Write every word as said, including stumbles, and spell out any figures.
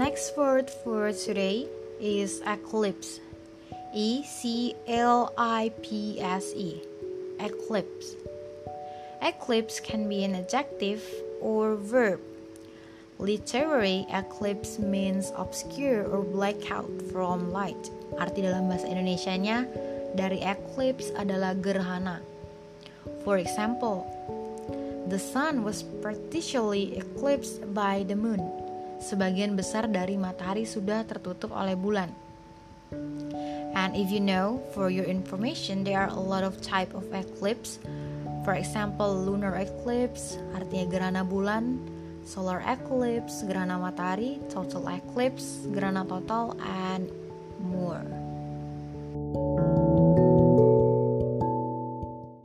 next word for today is eclipse. E C L I P S E. Eclipse. Eclipse can be an adjective or verb. Literary eclipse means obscure or blackout from light. Arti dalam bahasa Indonesianya dari eclipse adalah gerhana. For example, the sun was partially eclipsed by the moon. Sebagian besar dari matahari sudah tertutup oleh bulan. And if you know, for your information, there are a lot of type of eclipse. For example, lunar eclipse, artinya gerhana bulan. Solar eclipse, gerhana matahari, total eclipse, gerhana total, and more.